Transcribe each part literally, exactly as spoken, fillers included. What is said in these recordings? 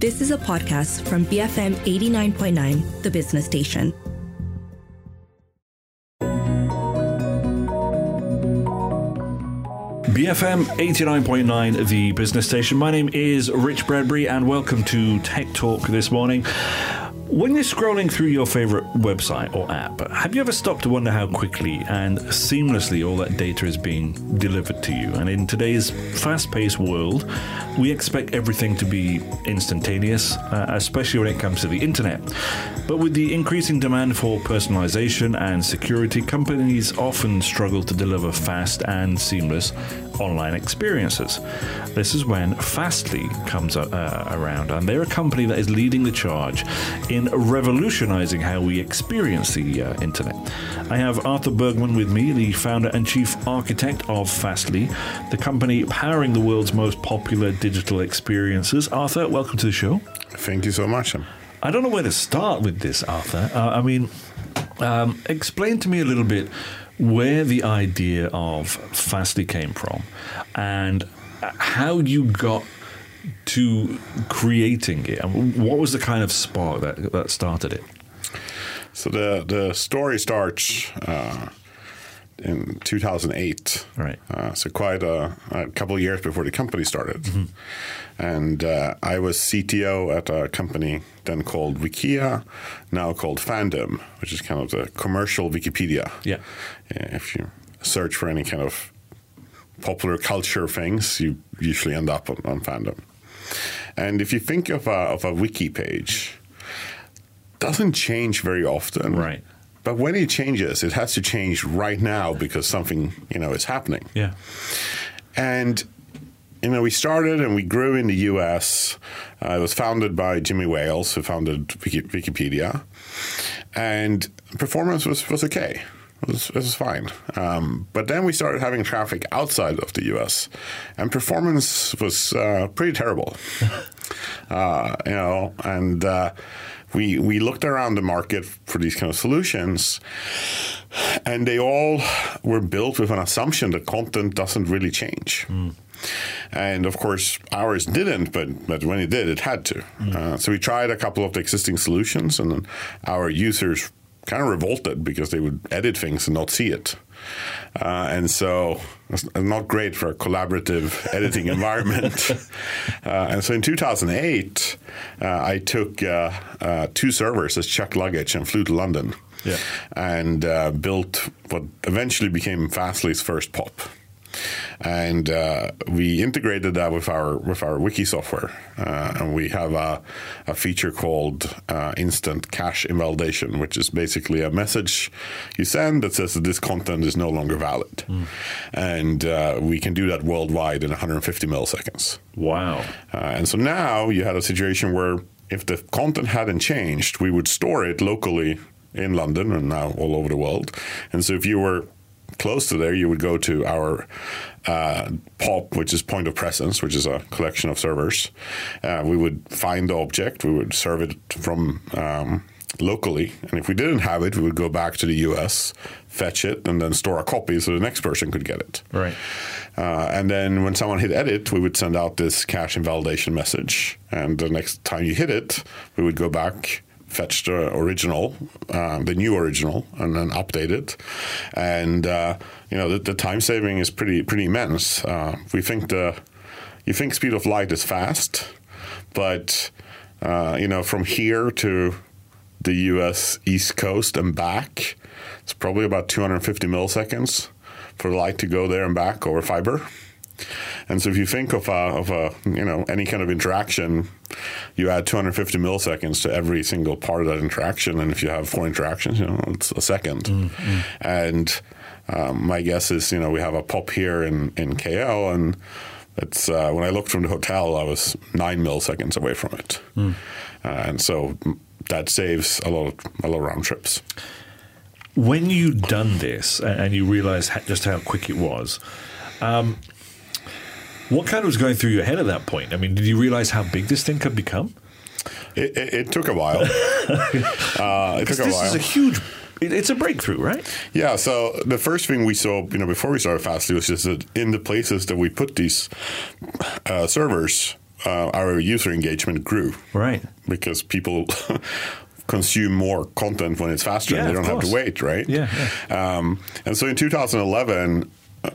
This is a podcast from B F M eighty-nine point nine, The Business Station. B F M eighty-nine point nine, The Business Station. My name is Rich Bradbury, and welcome to Tech Talk this morning. When you're scrolling through your favorite website or app, have you ever stopped to wonder how quickly and seamlessly all that data is being delivered to you? And in today's fast-paced world, we expect everything to be instantaneous, uh, especially when it comes to the internet. But with the increasing demand for personalization and security, companies often struggle to deliver fast and seamless online experiences. This is when Fastly comes uh, around, and they're a company that is leading the charge in revolutionizing how we experience the uh, internet. I have Arthur Bergman with me, the founder and chief architect of Fastly, the company powering the world's most popular digital experiences. Arthur, welcome to the show. Thank you so much. I don't know where to start with this, Arthur. Uh, I mean, um, explain to me a little bit where the idea of Fastly came from and how you got to creating it. And what was the kind of spark that, that started it? So the, the story starts uh, in two thousand eight. Right. Uh, so quite a, a couple of years before the company started. Mm-hmm. And uh, I was C T O at a company then called Wikia, now called Fandom, which is kind of the commercial Wikipedia. Yeah. If you search for any kind of popular culture things, you usually end up on, on Fandom. And if you think of a, of a wiki page, doesn't change very often. Right. But when it changes, it has to change right now because something, you know, is happening. Yeah. And you know, we started and we grew in the U S. Uh, it was founded by Jimmy Wales, who founded Wiki- Wikipedia. And performance was, was okay. It was, it was fine. Um, but then we started having traffic outside of the U S. And performance was uh, pretty terrible. uh, you know, and uh, we we looked around the market for these kind of solutions. And they all were built with an assumption that content doesn't really change. Mm. And of course, ours didn't, but, but when it did, it had to. Mm. Uh, so we tried a couple of the existing solutions, and then our users kind of revolted because they would edit things and not see it. Uh, and so it's not great for a collaborative editing environment. Uh, and so in two thousand eight, uh, I took uh, uh, two servers as checked luggage and flew to London. Yeah. And uh, built what eventually became Fastly's first pop. And uh, we integrated that with our with our wiki software, uh, and we have a, a feature called uh, instant cache invalidation, which is basically a message you send that says that this content is no longer valid, mm. and uh, we can do that worldwide in one hundred fifty milliseconds. Wow! Uh, and so now you had a situation where if the content hadn't changed, we would store it locally in London and now all over the world. And so if you were close to there, you would go to our uh, P O P, which is point of presence, which is a collection of servers. Uh, we would find the object, we would serve it from um, locally, and if we didn't have it, we would go back to the U S, fetch it, and then store a copy so the next person could get it. Right. Uh, and then when someone hit edit, we would send out this cache invalidation message, and the next time you hit it, we would go back, fetch the original, um, the new original, and then update it. And uh, you know, the, the time saving is pretty pretty immense. Uh, we think the you think speed of light is fast, but uh, you know, from here to the U S East Coast and back, it's probably about two hundred fifty milliseconds for light to go there and back over fiber. And so if you think of a, of a, you know, any kind of interaction, you add two hundred fifty milliseconds to every single part of that interaction. And if you have four interactions, you know, it's a second. Mm-hmm. And um, my guess is, you know, we have a pop here in, in K L, and it's uh, when I looked from the hotel, I was nine milliseconds away from it. Mm. Uh, and so that saves a lot of, a lot of round trips. When you'd done this and you realized just how quick it was, um, what kind of was going through your head at that point? I mean, did you realize how big this thing could become? It, it, it took a while. uh, it took a this while. This is a huge, it, it's a breakthrough, right? Yeah. So the first thing we saw, you know, before we started Fastly was just that in the places that we put these uh, servers, uh, our user engagement grew. Right. Because people consume more content when it's faster yeah, and they don't course. have to wait, right? Yeah. yeah. Um, and so in two thousand eleven,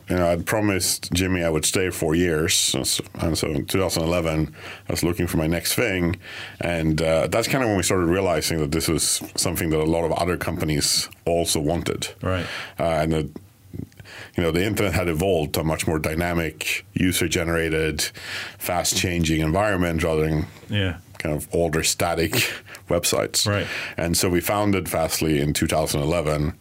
you know, I'd promised Jimmy I would stay four years. And so in two thousand eleven, I was looking for my next thing. And uh, that's kind of when we started realizing that this was something that a lot of other companies also wanted. Right. Uh, and the, you know, the internet had evolved to a much more dynamic, user-generated, fast-changing environment rather than yeah. kind of older, static websites. Right. And so we founded Fastly in two thousand eleven,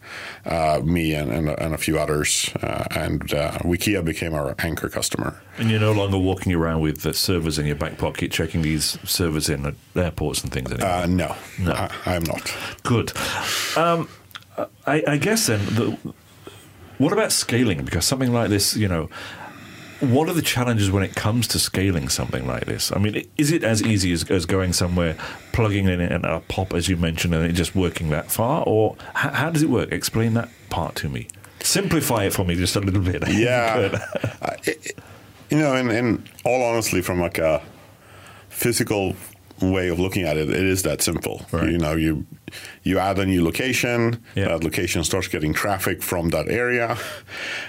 uh, me and, and, and a few others, uh, and uh, Wikia became our anchor customer. And you're no longer walking around with the servers in your back pocket, checking these servers in at airports and things anymore? Uh, no, no. I, I'm not. Good. Um, I, I guess then... The, What about scaling? Because something like this, you know, what are the challenges when it comes to scaling something like this? I mean, is it as easy as, as going somewhere, plugging in an a pop, as you mentioned, and it just working that far? Or how, how does it work? Explain that part to me. Simplify it for me just a little bit. Yeah. uh, it, you know, and, and all honestly, from like a physical way of looking at it, it is that simple. Right. You know, you you add a new location, yeah. that location starts getting traffic from that area,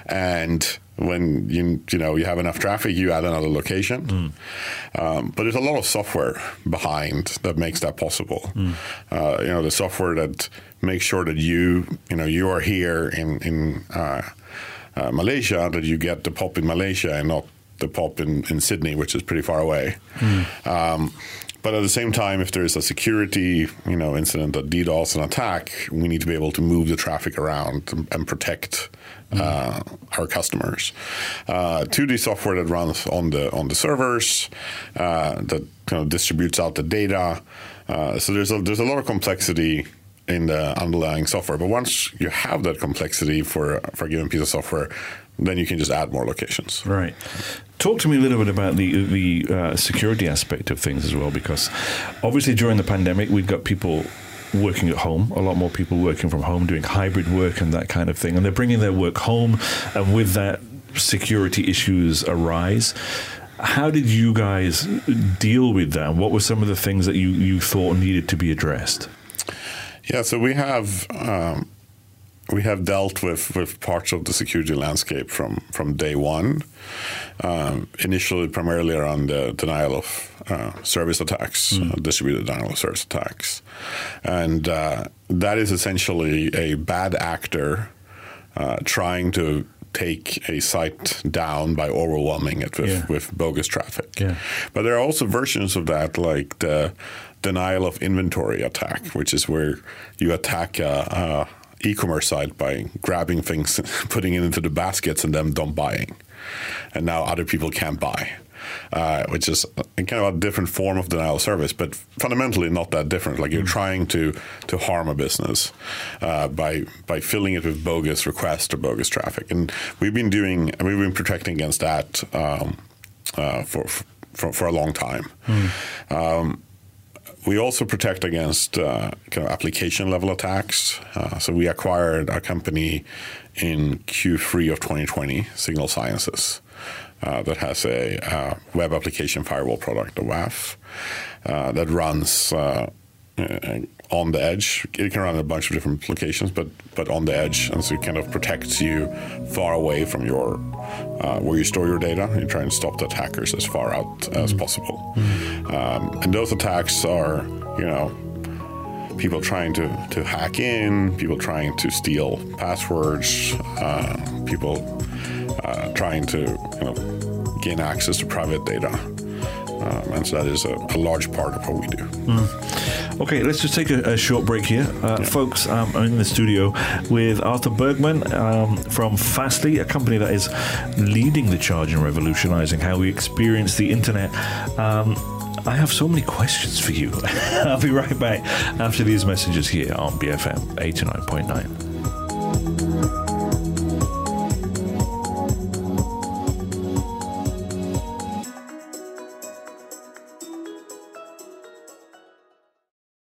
and when you you know you have enough traffic, you add another location. Mm. Um, but there's a lot of software behind that makes that possible. Mm. Uh, you know, the software that makes sure that you you know you are here in in uh, uh, Malaysia, that you get the pop in Malaysia and not the pop in, in Sydney, which is pretty far away. Mm. Um, But at the same time, if there is a security, you know, incident that DDoS an attack, we need to be able to move the traffic around and, and protect uh, our customers. Uh, two D software that runs on the on the servers uh, that kind of distributes out the data. Uh, so there's a, there's a lot of complexity in the underlying software. But once you have that complexity for for a given piece of software, then you can just add more locations. Right. Talk to me a little bit about the the uh, security aspect of things as well, because obviously during the pandemic, we've got people working at home, a lot more people working from home, doing hybrid work and that kind of thing. And they're bringing their work home, and with that, security issues arise. How did you guys deal with that? What were some of the things that you, you thought needed to be addressed? Yeah, so we have... Um We have dealt with, with parts of the security landscape from, from day one, um, initially primarily around the denial of uh, service attacks, mm. uh, distributed denial of service attacks. And uh, that is essentially a bad actor uh, trying to take a site down by overwhelming it with, yeah. with bogus traffic. Yeah. But there are also versions of that, like the denial of inventory attack, which is where you attack a... a e-commerce site by grabbing things, putting it into the baskets, and then don't buying. And now other people can't buy, uh, which is kind of a different form of denial of service, but fundamentally not that different. Like you're trying to to harm a business uh, by by filling it with bogus requests or bogus traffic. And we've been doing, we've been protecting against that um, uh, for, for for a long time. Mm. Um, We also protect against uh, kind of application-level attacks. Uh, so we acquired a company in Q three of twenty twenty, Signal Sciences, uh, that has a uh, web application firewall product, a W A F, uh, that runs uh, on the edge. It can run at a bunch of different locations, but but on the edge, and so it kind of protects you far away from your uh, where you store your data. You try and stop the attackers as far out as possible. Mm-hmm. Um, and those attacks are, you know, people trying to, to hack in, people trying to steal passwords, uh, people uh, trying to, you know, gain access to private data. Um, and so that is a, a large part of what we do. Mm. Okay, let's just take a, a short break here. Uh, yeah. Folks, um, I'm in the studio with Arthur Bergman um, from Fastly, a company that is leading the charge in revolutionizing how we experience the internet. Um, I have so many questions for you. I'll be right back after these messages here on B F M eighty-nine point nine.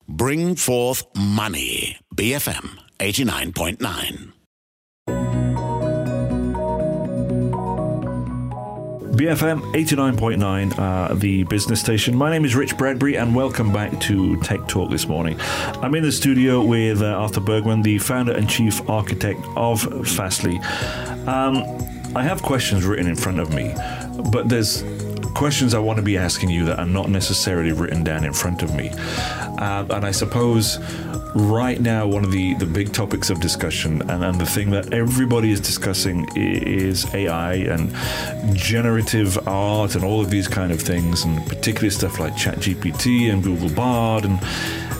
Bring forth money. B F M eighty-nine point nine. B F M eighty-nine point nine, uh, the business station. My name is Rich Bradbury, and welcome back to Tech Talk this morning. I'm in the studio with uh, Arthur Bergman, the founder and chief architect of Fastly. Um, I have questions written in front of me, but there's questions I want to be asking you that are not necessarily written down in front of me. Uh, and I suppose right now, one of the, the big topics of discussion and, and the thing that everybody is discussing is A I and generative art and all of these kind of things, and particularly stuff like ChatGPT and Google Bard. And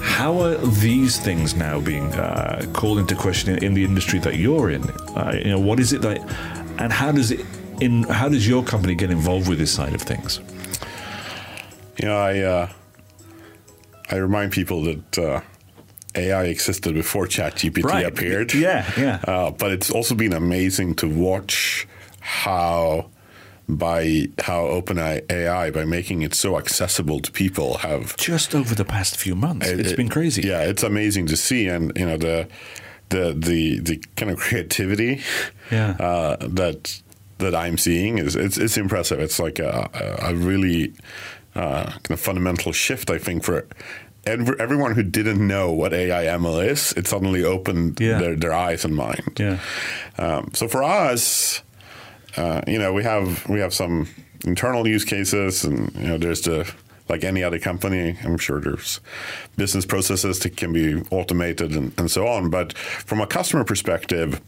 how are these things now being uh, called into question in, in the industry that you're in? Uh, you know, what is it that, and how does it In, how does your company get involved with this side of things? You know, I uh, I remind people that uh, A I existed before ChatGPT right. appeared. Yeah, yeah. Uh, but it's also been amazing to watch how by how OpenAI, by making it so accessible to people, have just over the past few months. It, it's it, been crazy. Yeah, it's amazing to see, and you know the the the, the kind of creativity yeah. uh, that. that I'm seeing is it's it's impressive. It's like a a really uh, kind of fundamental shift, I think, for every, everyone who didn't know what A I M L is. It suddenly opened yeah. their, their eyes and mind. Yeah. Um, so for us, uh, you know, we have we have some internal use cases, and you know, there's the like any other company. I'm sure there's business processes that can be automated and, and so on. But from a customer perspective.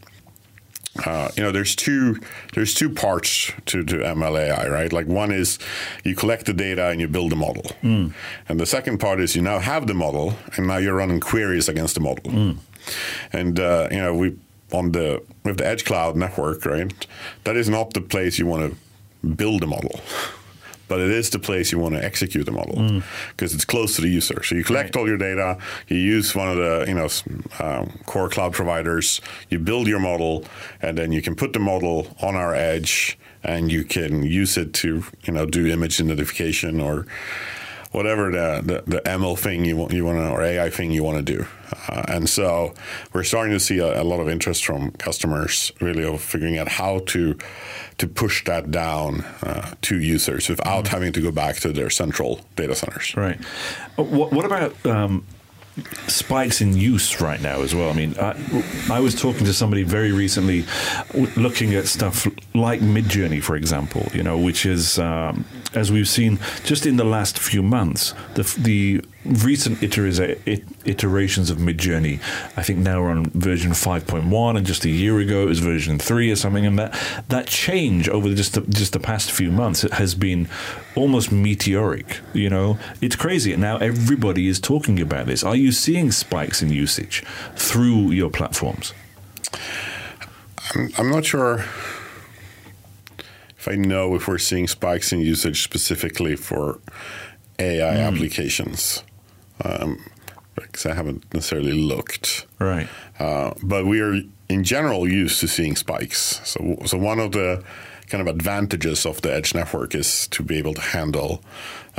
Uh, you know, there's two there's two parts to, to M L A I, right? Like one is you collect the data and you build the model. Mm. And the second part is you now have the model and now you're running queries against the model. Mm. And, uh, you know, we on the with the edge cloud network, right? That is not the place you want to build the model, but it is the place you want to execute the model because mm. it's close to the user. So you collect right. all your data, you use one of the you know um, core cloud providers, you build your model, and then you can put the model on our edge, and you can use it to you know do image identification or whatever the the, the M L thing you want you want to or A I thing you want to do. Uh, and so we're starting to see a, a lot of interest from customers really of figuring out how to to push that down uh, to users without mm-hmm. having to go back to their central data centers. Right. What, what about um, spikes in use right now as well? I mean, I, I was talking to somebody very recently looking at stuff like Midjourney, for example, you know, which is, um, as we've seen just in the last few months, the the recent iterations of Midjourney, I think now we're on version five point one, and just a year ago it was version three or something, and that that change over just the, just the past few months it has been almost meteoric. You know, it's crazy. Now everybody is talking about this. Are you seeing spikes in usage through your platforms? I'm, I'm not sure if I know if we're seeing spikes in usage specifically for A I mm. applications. Um, because I haven't necessarily looked. Right. Uh, but we are, in general, used to seeing spikes. So, so one of the kind of advantages of the edge network is to be able to handle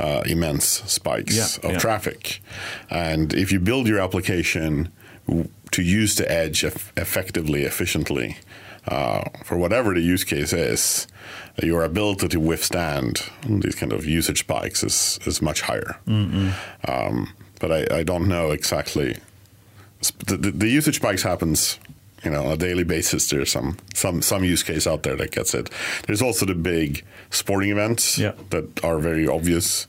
uh, immense spikes yeah, of yeah. traffic. And if you build your application w- to use the edge eff- effectively, efficiently, uh, for whatever the use case is, your ability to withstand these kind of usage spikes is, is much higher. Um, but I, I don't know exactly. The, the, the usage spikes happens, you know, on a daily basis. There's some some some use case out there that gets it. There's also the big sporting events yeah. that are very obvious,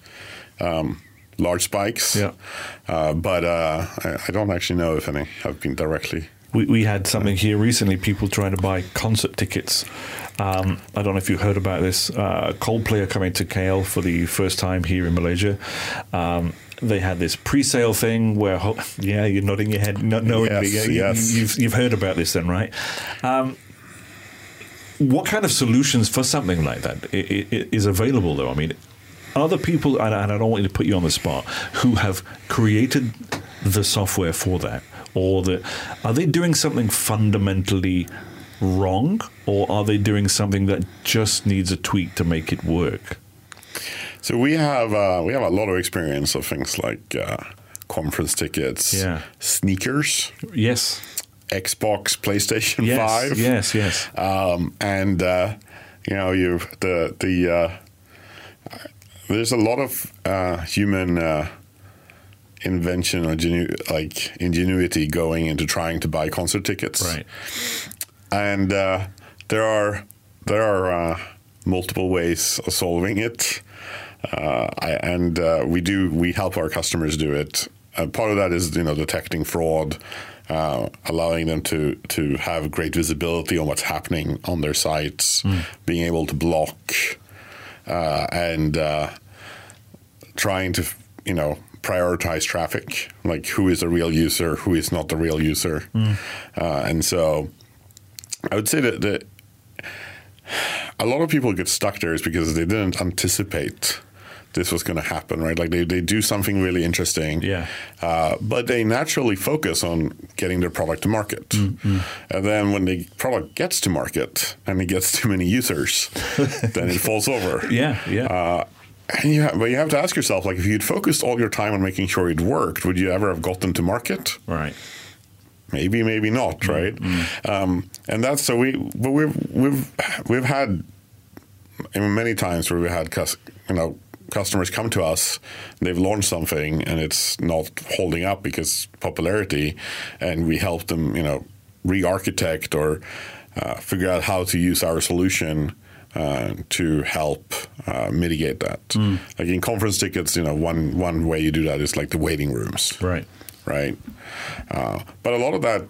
um, large spikes. Yeah. Uh, but uh, I, I don't actually know if any have been directly. We we had something here recently, people trying to buy concert tickets. Um, I don't know if you heard about this. Uh, Coldplay are coming to K L for the first time here in Malaysia. Um, they had this pre-sale thing where, ho- yeah, you're nodding your head, not knowing. Yes, yeah, you, yes. You've, you've heard about this then, right? Um, what kind of solutions for something like that is available, though? I mean, are there people, and I don't want you to put you on the spot, who have created the software for that? Or the, are they doing something fundamentally wrong, or are they doing something that just needs a tweak to make it work? So we have uh, we have a lot of experience of things like uh, conference tickets, yeah. sneakers, yes, Xbox, PlayStation yes, Five, yes, yes, um, and uh, you know, you the the uh, there's a lot of uh, human uh, invention or genu- like ingenuity going into trying to buy concert tickets, right? And uh, there are there are uh, multiple ways of solving it, uh, I, and uh, we do we help our customers do it. Uh, part of that is, you know, detecting fraud, uh, allowing them to, to have great visibility on what's happening on their sites, mm. being able to block, uh, and uh, trying to, you know, prioritize traffic, like who is a real user, who is not the real user. Mm. Uh, and so I would say that, that a lot of people get stuck there is because they didn't anticipate this was going to happen, right? Like they, they do something really interesting, yeah. Uh, but they naturally focus on getting their product to market. Mm-hmm. And then when the product gets to market and it gets too many users, then it falls over. Yeah, yeah. Uh, and you ha- but you have to ask yourself, like, if you'd focused all your time on making sure it worked, would you ever have gotten to market? Right. Maybe, maybe not, right? Mm-hmm. Um, and that's so we, but we've we've we've had many times where we had, you know, customers come to us, they've launched something and it's not holding up because popularity, and we help them, you know, re-architect or uh, figure out how to use our solution uh, to help uh, mitigate that. Mm. Like in conference tickets, you know, one one way you do that is like the waiting rooms. Right. Right. Uh, but a lot of that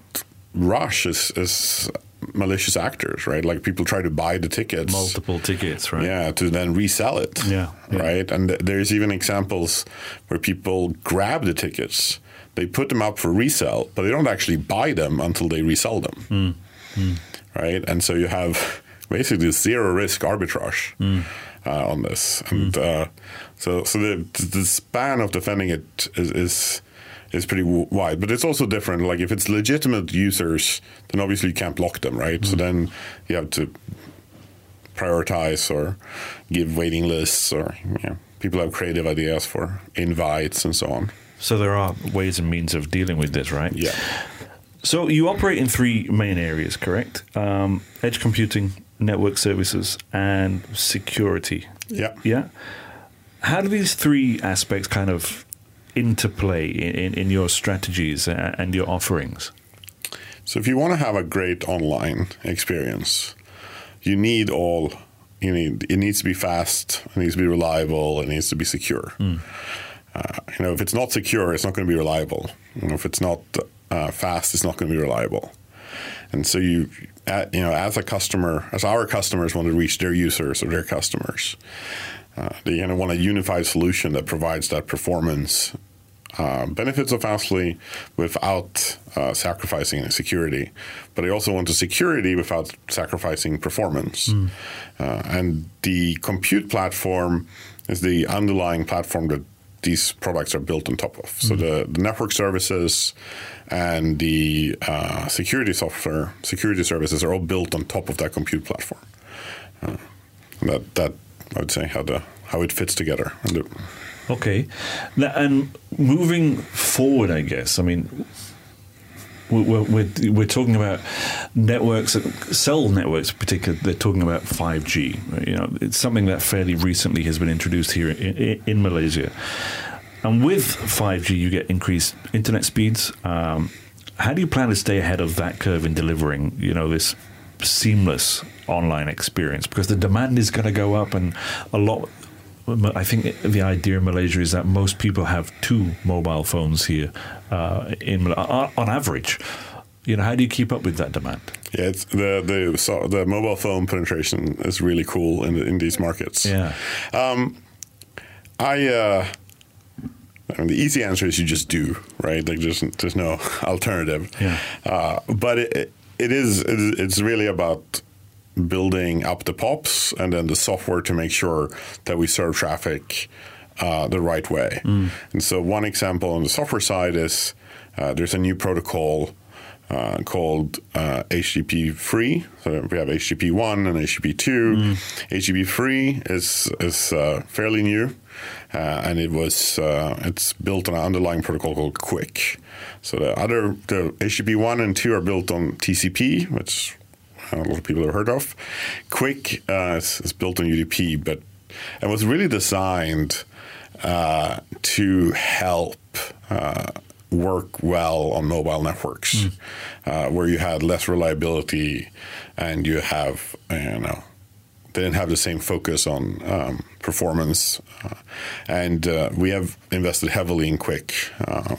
rush is is malicious actors, right? Like people try to buy the tickets. Multiple tickets, right? Yeah, to then resell it. Yeah. yeah. Right? And th- there's even examples where people grab the tickets, they put them up for resale, but they don't actually buy them until they resell them. Mm. Mm. Right? And so you have basically zero risk arbitrage mm. uh, on this. And mm. uh, so so the, the span of defending it is... is It's pretty wide, but it's also different. Like if it's legitimate users, then obviously you can't block them, right? Mm. So then you have to prioritize or give waiting lists, or you know, people have creative ideas for invites and so on. So there are ways and means of dealing with this, right? Yeah. So you operate in three main areas, correct? Um, edge computing, network services, and security. Yeah. Yeah. How do these three aspects kind of interplay in, in your strategies and your offerings? So if you want to have a great online experience, you need all you need. It needs to be fast, it needs to be reliable, it needs to be secure. Mm. Uh, you know, if it's not secure, it's not going to be reliable. You know, if it's not uh, fast, it's not going to be reliable. And so you, you know, as a customer, as our customers want to reach their users or their customers, Uh, they're going to want a unified solution that provides that performance uh, benefits of Fastly without uh, sacrificing security. But they also want the security without sacrificing performance. Mm. Uh, and the compute platform is the underlying platform that these products are built on top of. So mm. the, the network services and the uh, security software, security services are all built on top of that compute platform. Uh, that that. I would say how the how it fits together. Okay, and moving forward, I guess. I mean, we're we're, we're talking about networks, cell networks in particular. They're talking about five G. You know, it's something that fairly recently has been introduced here in, in Malaysia. And with five G, you get increased internet speeds. Um, how do you plan to stay ahead of that curve in delivering, you know, this seamless online experience, because the demand is going to go up, and a lot, I think the idea in Malaysia is that most people have two mobile phones here uh, in uh, on average. You know, how do you keep up with that demand? Yeah, it's the the so the mobile phone penetration is really cool in in these markets. Yeah, um, I. Uh, I mean, the easy answer is you just do, right? Like there's there's no alternative. Yeah, uh, but it it is it's really about building up the pops and then the software to make sure that we serve traffic uh, the right way. Mm. And so one example on the software side is uh, there's a new protocol uh, called uh, H T T P three. So we have H T T P one and H T T P two. Mm. H T T P three is is uh, fairly new, uh, and it was uh, it's built on an underlying protocol called QUIC. So the other the H T T P one and two are built on T C P, which a lot of people have heard of. QUIC uh, is, is built on U D P, but it was really designed uh, to help uh, work well on mobile networks, mm. uh, where you had less reliability and you have, you know, they didn't have the same focus on um, performance. Uh, and uh, we have invested heavily in QUIC. Uh,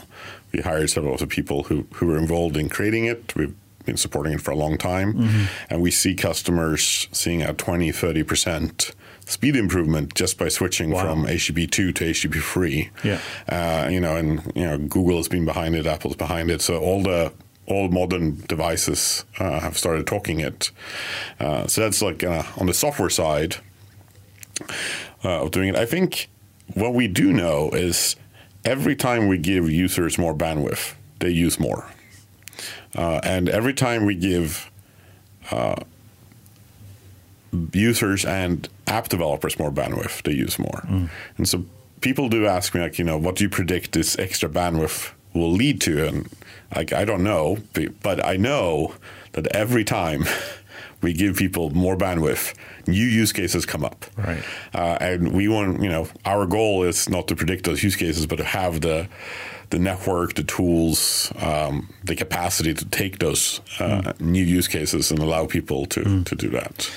we hired several of the people who, who were involved in creating it. We've been supporting it for a long time. Mm-hmm. And we see customers seeing a twenty, thirty percent speed improvement just by switching wow. from H T T P two to H T T P three. Yeah. Uh, you know, and you know, Google has been behind it, Apple's behind it. So all the all modern devices uh, have started talking it. Uh, so that's like uh, on the software side uh, of doing it. I think what we do know is every time we give users more bandwidth, they use more. Uh, and every time we give uh, users and app developers more bandwidth, they use more. Mm. And so people do ask me, like, you know, what do you predict this extra bandwidth will lead to? And like, I don't know, but I know that every time we give people more bandwidth, new use cases come up. Right. Uh, and we want, you know, our goal is not to predict those use cases, but to have the the network, the tools, um, the capacity to take those uh, mm. new use cases and allow people to, mm. to do that.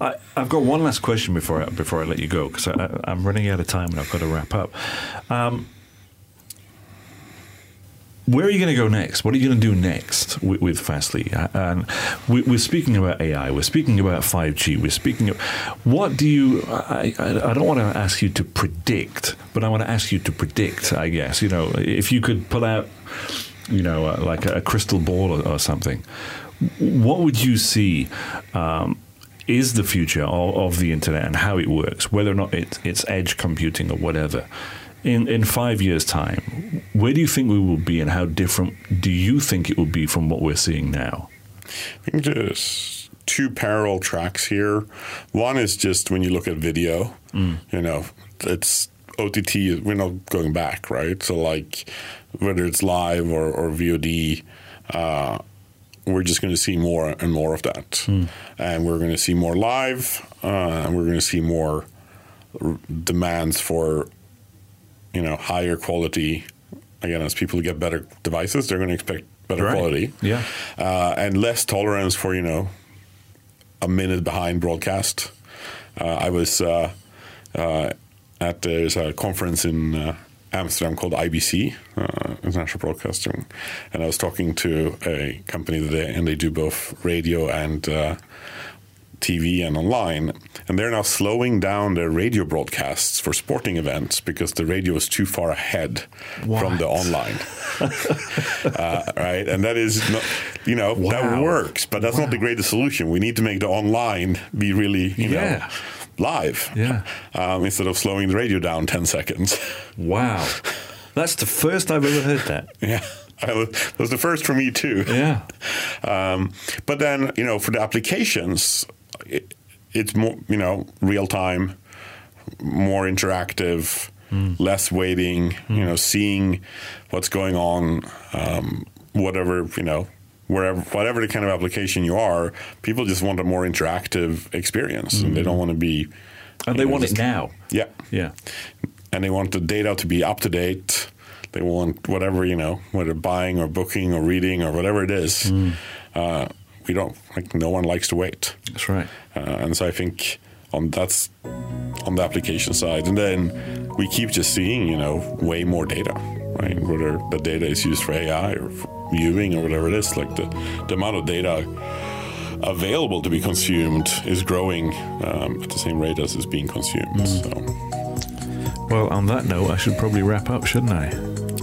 I, I've got one last question before I, before I let you go, because I'm running out of time and I've got to wrap up. Um, where are you going to go next? What are you going to do next with, with Fastly? And we, we're speaking about A I. We're speaking about five G. We're speaking of what do you? I, I don't want to ask you to predict, but I want to ask you to predict. I guess you know if you could pull out, you know, uh, like a crystal ball or, or something. What would you see? Um, is the future of, of the internet and how it works, whether or not it, it's edge computing or whatever. In in five years' time, where do you think we will be and how different do you think it will be from what we're seeing now? I think there's two parallel tracks here. One is just when you look at video, mm. you know, it's O T T, we're not going back, right? So like whether it's live or, or V O D, uh, we're just going to see more and more of that. Mm. And we're going to see more live, uh, and we're going to see more r- demands for, you know, higher quality. Again, as people get better devices, they're going to expect better right. quality. Yeah. Uh, and less tolerance for, you know, a minute behind broadcast. Uh, I was uh, uh, at there's a conference in uh, Amsterdam called I B C, uh, International Broadcasting, and I was talking to a company today, and they do both radio and uh, T V and online, and they're now slowing down their radio broadcasts for sporting events because the radio is too far ahead what? from the online, uh, right? And that is, not, you know, wow. that works, but that's wow. not the greatest solution. We need to make the online be really, you yeah. know, live yeah. um, instead of slowing the radio down ten seconds. Wow. That's the first I've ever heard that. Yeah. I was, it was the first for me, too. Yeah. Um, but then, you know, for the applications, it, it's more, you know, real time, more interactive, mm. less waiting, mm. you know, seeing what's going on, um, whatever, you know, wherever, whatever the kind of application you are, people just want a more interactive experience. Mm. And they don't want to be. And they know, want just, it now. Yeah. Yeah. And they want the data to be up to date. They want whatever, you know, whether buying or booking or reading or whatever it is. Mm. Uh, we don't like no one likes to wait. That's right. Uh, and so I think on that's on the application side, and then we keep just seeing, you know, way more data, right? Whether the data is used for A I or for viewing or whatever it is, like the, the amount of data available to be consumed is growing um, at the same rate as it's being consumed. Mm. So, well, on that note, I should probably wrap up, shouldn't I?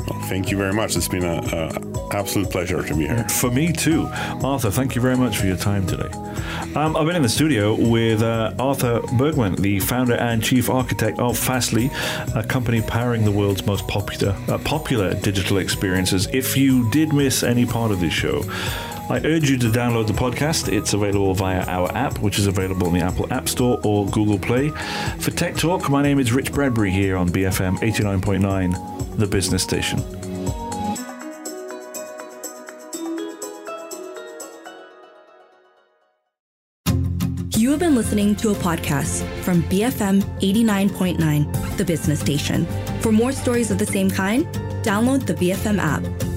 Well, thank you very much. It's been an absolute pleasure to be here. For me, too. Arthur, thank you very much for your time today. Um, I've been in the studio with uh, Arthur Bergman, the founder and chief architect of Fastly, a company powering the world's most popular, uh, popular digital experiences. If you did miss any part of this show, I urge you to download the podcast. It's available via our app, which is available in the Apple App Store or Google Play. For Tech Talk, my name is Rich Bradbury here on B F M eighty-nine point nine. The Business Station. listening to a podcast from B F M eighty-nine point nine, The Business Station. For more stories of the same kind, download the B F M app.